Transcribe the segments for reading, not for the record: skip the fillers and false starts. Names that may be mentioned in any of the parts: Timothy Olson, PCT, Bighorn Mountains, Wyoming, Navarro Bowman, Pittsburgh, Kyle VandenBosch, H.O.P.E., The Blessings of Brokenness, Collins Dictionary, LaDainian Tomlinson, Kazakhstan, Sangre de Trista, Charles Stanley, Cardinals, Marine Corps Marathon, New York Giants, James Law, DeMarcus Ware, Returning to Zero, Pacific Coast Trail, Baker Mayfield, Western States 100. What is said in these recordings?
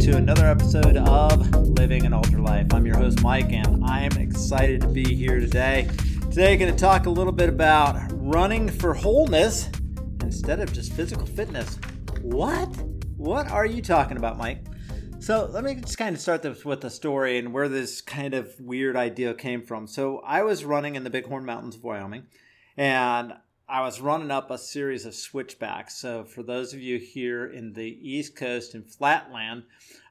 to another episode of Living an Ultra Life. I'm your host, Mike, and I am excited to be here today. Today, I'm going to talk a little bit about running for wholeness instead of just physical fitness. What are you talking about, Mike? So let me just kind of start this with a story and where this kind of weird idea came from. So I was running in the Bighorn Mountains of Wyoming, and I was running up a series of switchbacks. So for those of you here in the East Coast and Flatland,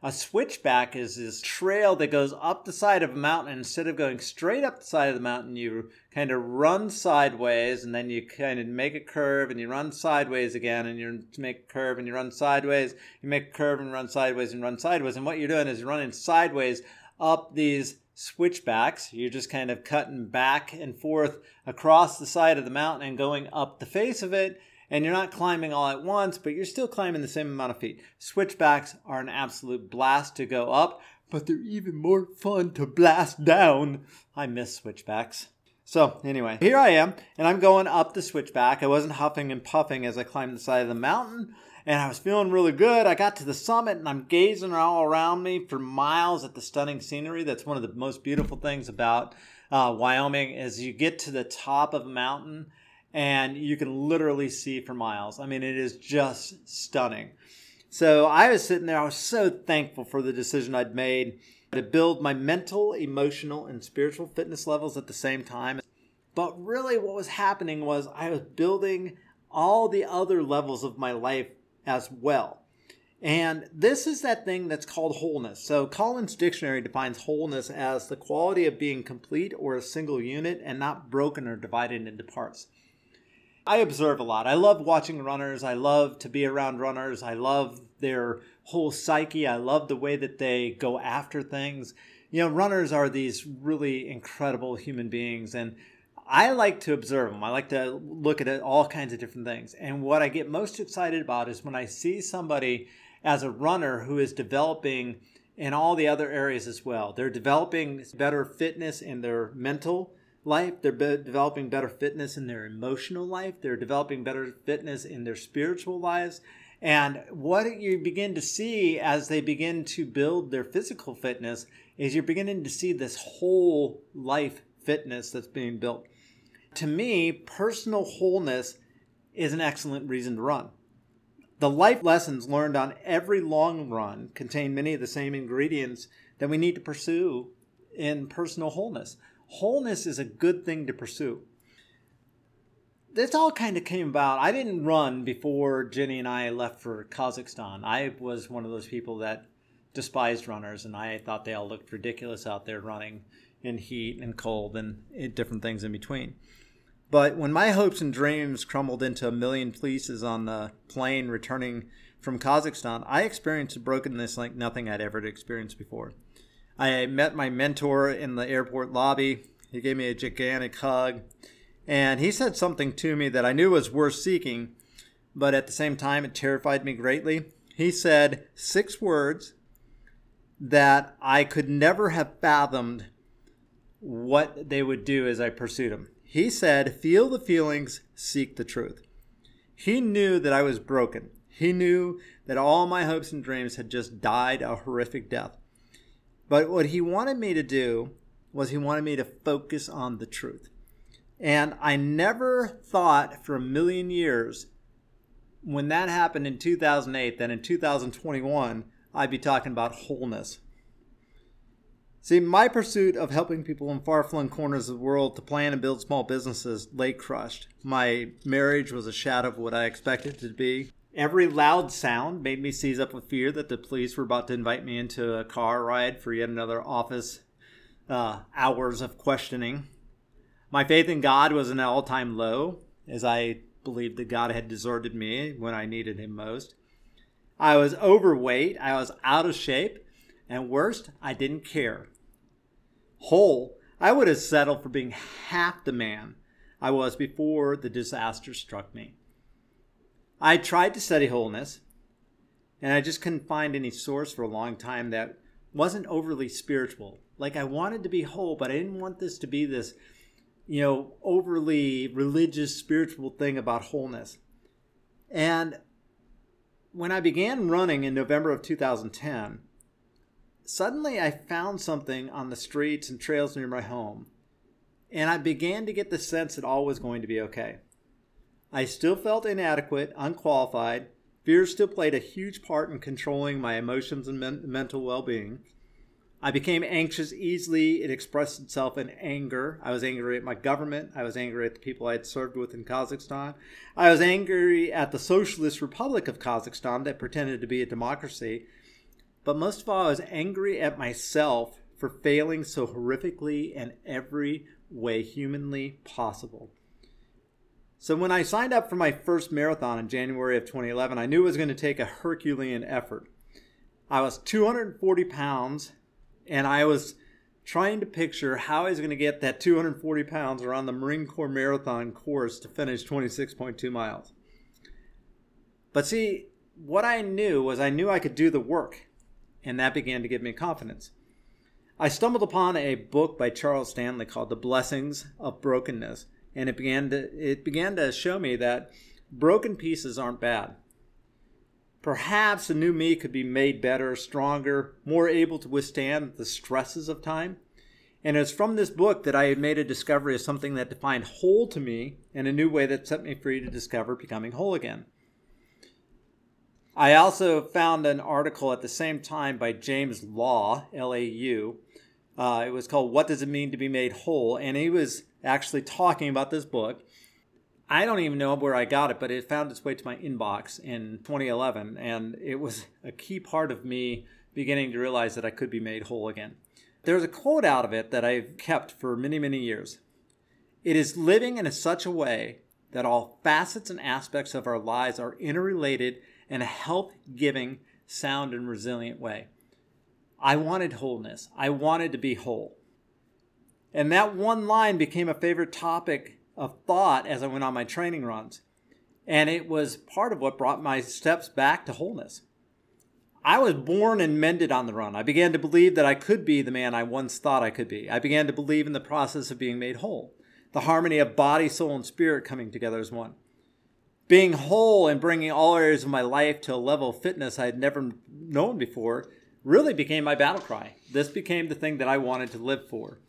a switchback is this trail that goes up the side of a mountain. Instead of going straight up the side of the mountain, you kind of run sideways, and then you kind of make a curve, and you run sideways again, and you make a curve, and you run sideways. You make a curve and run sideways and run sideways. And what you're doing is you're running sideways up these switchbacks. You're just kind of cutting back and forth across the side of the mountain and going up the face of it, and you're not climbing all at once, but you're still climbing the same amount of feet. Switchbacks are an absolute blast to go up, but they're even more fun to blast down. I miss switchbacks. So anyway, here I am, and I'm going up the switchback. I wasn't huffing and puffing as I climbed the side of the mountain, and I was feeling really good. I got to the summit, and I'm gazing all around me for miles at the stunning scenery. That's one of the most beautiful things about Wyoming is you get to the top of a mountain, and you can literally see for miles. I mean, it is just stunning. So I was sitting there. I was so thankful for the decision I'd made to build my mental, emotional, and spiritual fitness levels at the same time. But really what was happening was I was building all the other levels of my life as well. And this is that thing that's called wholeness. So Collins Dictionary defines wholeness as the quality of being complete or a single unit and not broken or divided into parts. I observe a lot. I love watching runners. I love to be around runners. I love their whole psyche. I love the way that they go after things. You know, runners are these really incredible human beings, and I like to observe them. I like to look at all kinds of different things. And what I get most excited about is when I see somebody as a runner who is developing in all the other areas as well. They're developing better fitness in their mental life. They're developing better fitness in their emotional life. They're developing better fitness in their spiritual lives. And what you begin to see as they begin to build their physical fitness is you're beginning to see this whole life fitness that's being built. To me, personal wholeness is an excellent reason to run. The life lessons learned on every long run contain many of the same ingredients that we need to pursue in personal wholeness. Wholeness is a good thing to pursue. This all kind of came about. I didn't run before Jenny and I left for Kazakhstan. I was one of those people that despised runners, and I thought they all looked ridiculous out there running in heat and cold and different things in between. But when my hopes and dreams crumbled into a million pieces on the plane returning from Kazakhstan, I experienced a brokenness like nothing I'd ever experienced before. I met my mentor in the airport lobby. He gave me a gigantic hug, and he said something to me that I knew was worth seeking, but at the same time, it terrified me greatly. He said 6 words that I could never have fathomed what they would do as I pursued them. He said, "Feel the feelings, seek the truth." He knew that I was broken. He knew that all my hopes and dreams had just died a horrific death. But what he wanted me to do was he wanted me to focus on the truth. And I never thought for a million years when that happened in 2008 that in 2021 I'd be talking about wholeness. See, my pursuit of helping people in far-flung corners of the world to plan and build small businesses lay crushed. My marriage was a shadow of what I expected it to be. Every loud sound made me seize up with fear that the police were about to invite me into a car ride for yet another office hours of questioning. My faith in God was an all-time low, as I believed that God had deserted me when I needed him most. I was overweight. I was out of shape. And worst, I didn't care. Whole, I would have settled for being half the man I was before the disaster struck me. I tried to study wholeness, and I just couldn't find any source for a long time that wasn't overly spiritual. Like, I wanted to be whole, but I didn't want this to be this, overly religious, spiritual thing about wholeness. And when I began running in November of 2010, suddenly I found something on the streets and trails near my home, and I began to get the sense that all was going to be okay. I still felt inadequate, unqualified. Fear still played a huge part in controlling my emotions and mental well-being. I became anxious easily. It expressed itself in anger. I was angry at my government. I was angry at the people I had served with in Kazakhstan. I was angry at the Socialist Republic of Kazakhstan that pretended to be a democracy. But most of all, I was angry at myself for failing so horrifically in every way humanly possible. So when I signed up for my first marathon in January of 2011, I knew it was going to take a Herculean effort. I was 240 pounds, and I was trying to picture how I was going to get that 240 pounds around the Marine Corps Marathon course to finish 26.2 miles. But see, what I knew was I knew I could do the work, and that began to give me confidence. I stumbled upon a book by Charles Stanley called The Blessings of Brokenness, and it began to show me that broken pieces aren't bad. Perhaps a new me could be made better, stronger, more able to withstand the stresses of time. And it's from this book that I had made a discovery of something that defined whole to me in a new way that set me free to discover becoming whole again. I also found an article at the same time by James Law, L-A-U. It was called What Does It Mean to Be Made Whole? And he was actually talking about this book. I don't even know where I got it, but it found its way to my inbox in 2011. And it was a key part of me beginning to realize that I could be made whole again. There's a quote out of it that I've kept for many, many years. It is living in such a way that all facets and aspects of our lives are interrelated in a help-giving, sound, and resilient way. I wanted wholeness. I wanted to be whole. And that one line became a favorite topic of thought as I went on my training runs. And it was part of what brought my steps back to wholeness. I was born and mended on the run. I began to believe that I could be the man I once thought I could be. I began to believe in the process of being made whole, the harmony of body, soul, and spirit coming together as one. Being whole and bringing all areas of my life to a level of fitness I had never known before really became my battle cry. This became the thing that I wanted to live for.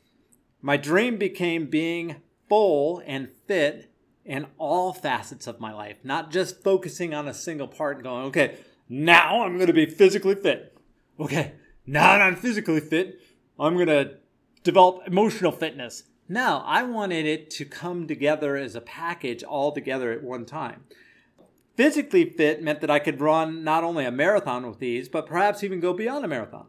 My dream became being full and fit in all facets of my life, not just focusing on a single part and going, okay, now I'm going to be physically fit. Okay, now that I'm physically fit, I'm going to develop emotional fitness. No, I wanted it to come together as a package all together at one time. Physically fit meant that I could run not only a marathon with ease, but perhaps even go beyond a marathon.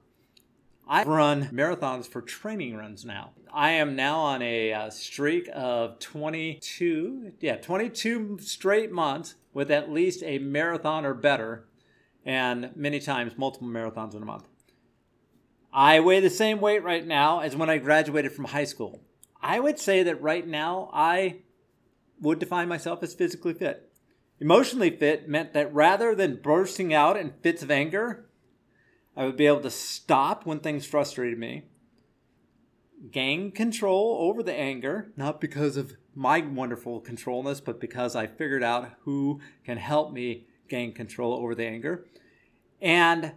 I run marathons for training runs now. I am now on a streak of 22 straight months with at least a marathon or better, and many times multiple marathons in a month. I weigh the same weight right now as when I graduated from high school. I would say that right now I would define myself as physically fit. Emotionally fit meant that rather than bursting out in fits of anger, I would be able to stop when things frustrated me, gain control over the anger, not because of my wonderful controlness, but because I figured out who can help me gain control over the anger, and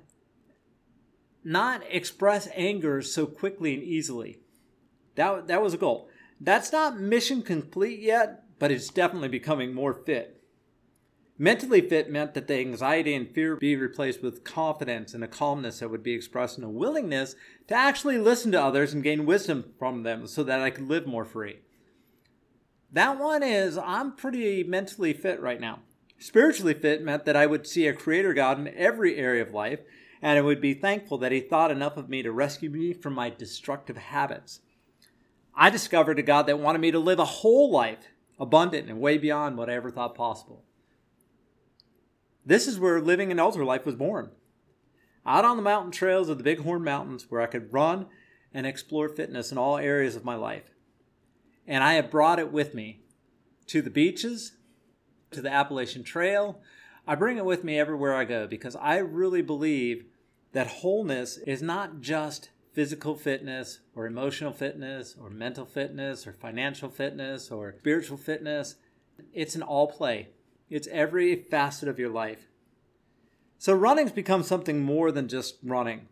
not express anger so quickly and easily. That was a goal. That's not mission complete yet, but it's definitely becoming more fit. Mentally fit meant that the anxiety and fear be replaced with confidence and a calmness that would be expressed in a willingness to actually listen to others and gain wisdom from them so that I could live more free. That one is, I'm pretty mentally fit right now. Spiritually fit meant that I would see a creator God in every area of life, and I would be thankful that he thought enough of me to rescue me from my destructive habits. I discovered a God that wanted me to live a whole life, abundant and way beyond what I ever thought possible. This is where living an elder life was born. Out on the mountain trails of the Bighorn Mountains, where I could run and explore fitness in all areas of my life. And I have brought it with me to the beaches, to the Appalachian Trail. I bring it with me everywhere I go because I really believe that wholeness is not just physical fitness or emotional fitness or mental fitness or financial fitness or spiritual fitness. It's an all play. It's every facet of your life. So running's become something more than just running.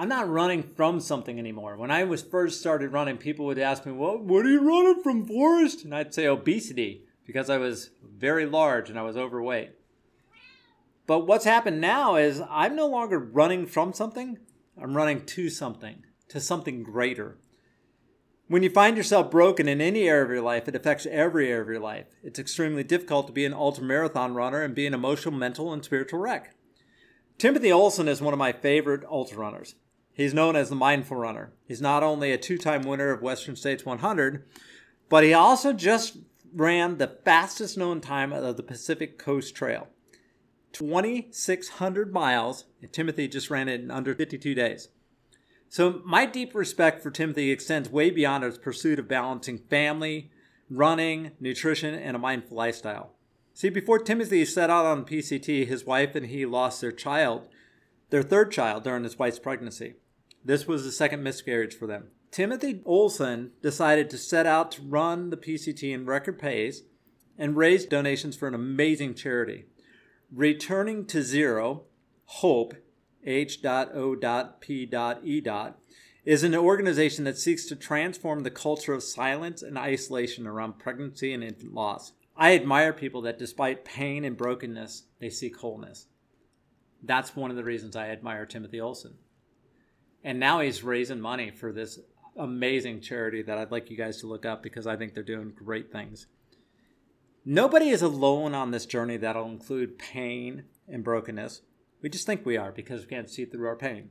I'm not running from something anymore. When I was first started running, people would ask me, well, what are you running from, Forrest? And I'd say obesity, because I was very large and I was overweight. But what's happened now is I'm no longer running from something. I'm running to something greater. When you find yourself broken in any area of your life, it affects every area of your life. It's extremely difficult to be an ultramarathon runner and be an emotional, mental, and spiritual wreck. Timothy Olson is one of my favorite ultra runners. He's known as the Mindful Runner. He's not only a two-time winner of Western States 100, but he also just ran the fastest known time of the Pacific Coast Trail. 2,600 miles, and Timothy just ran it in under 52 days. So my deep respect for Timothy extends way beyond his pursuit of balancing family, running, nutrition, and a mindful lifestyle. See, before Timothy set out on PCT, his wife and he lost their child, their third child, during his wife's pregnancy. This was the second miscarriage for them. Timothy Olson decided to set out to run the PCT in record pace and raise donations for an amazing charity, Returning to Zero, H.O.P.E., H.O.P.E., is an organization that seeks to transform the culture of silence and isolation around pregnancy and infant loss. I admire people that despite pain and brokenness, they seek wholeness. That's one of the reasons I admire Timothy Olson. And now he's raising money for this amazing charity that I'd like you guys to look up, because I think they're doing great things. Nobody is alone on this journey that'll include pain and brokenness. We just think we are because we can't see through our pain.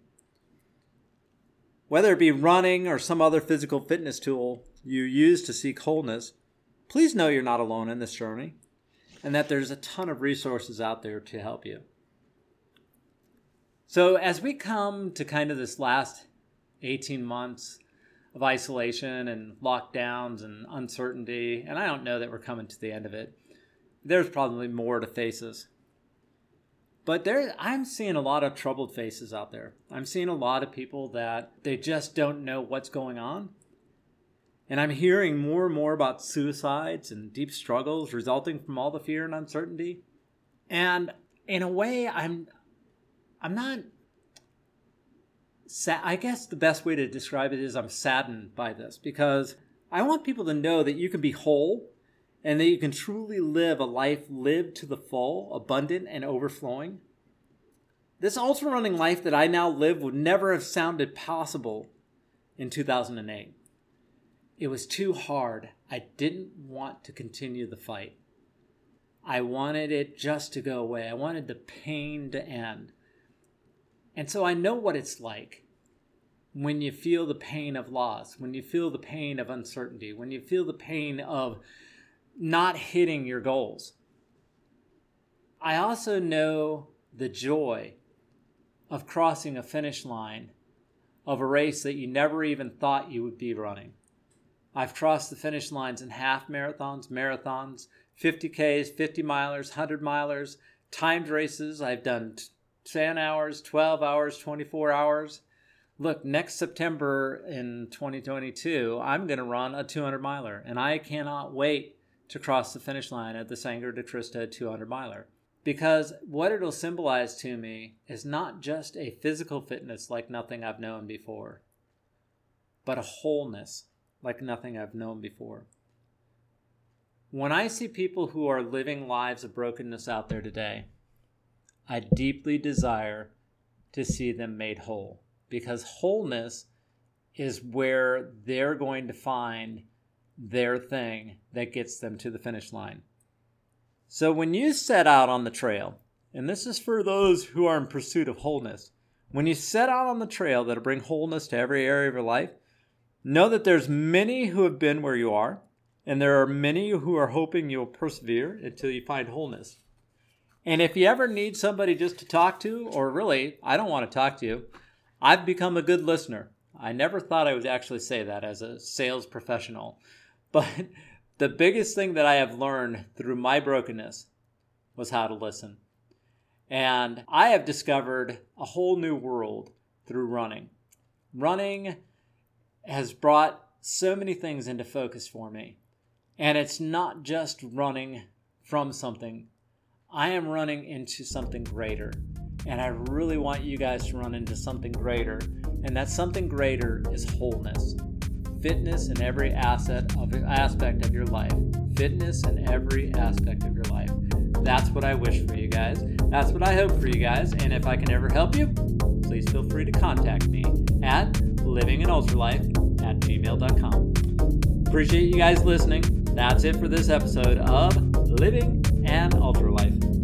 Whether it be running or some other physical fitness tool you use to seek wholeness, please know you're not alone in this journey and that there's a ton of resources out there to help you. So as we come to kind of this last 18 months of isolation and lockdowns and uncertainty, and I don't know that we're coming to the end of it. There's probably more to faces. But I'm seeing a lot of troubled faces out there. I'm seeing a lot of people that they just don't know what's going on. And I'm hearing more and more about suicides and deep struggles resulting from all the fear and uncertainty. And in a way, I'm not sad. I guess the best way to describe it is I'm saddened by this, because I want people to know that you can be whole and that you can truly live a life lived to the full, abundant, and overflowing. This ultra-running life that I now live would never have sounded possible in 2008. It was too hard. I didn't want to continue the fight. I wanted it just to go away. I wanted the pain to end. And so I know what it's like when you feel the pain of loss, when you feel the pain of uncertainty, when you feel the pain of not hitting your goals. I also know the joy of crossing a finish line of a race that you never even thought you would be running. I've crossed the finish lines in half marathons, marathons, 50Ks, 50-milers, 100-milers, timed races. I've done 10 hours, 12 hours, 24 hours. Look, next September in 2022, I'm going to run a 200-miler, and I cannot wait to cross the finish line at the Sangre de Trista 200-miler, because what it'll symbolize to me is not just a physical fitness like nothing I've known before, but a wholeness like nothing I've known before. When I see people who are living lives of brokenness out there today, I deeply desire to see them made whole, because wholeness is where they're going to find their thing that gets them to the finish line. So when you set out on the trail, and this is for those who are in pursuit of wholeness, when you set out on the trail that'll bring wholeness to every area of your life, know that there's many who have been where you are, and there are many who are hoping you'll persevere until you find wholeness. And if you ever need somebody just to talk to, or really, I don't want to talk to you, I've become a good listener. I never thought I would actually say that as a sales professional. But the biggest thing that I have learned through my brokenness was how to listen. And I have discovered a whole new world through running. Running has brought so many things into focus for me. And it's not just running from something. I am running into something greater. And I really want you guys to run into something greater. And that something greater is wholeness. Fitness in every aspect of your life. Fitness in every aspect of your life. That's what I wish for you guys. That's what I hope for you guys. And if I can ever help you, please feel free to contact me at livinganultralife@gmail.com. Appreciate you guys listening. That's it for this episode of Living an Ultralife.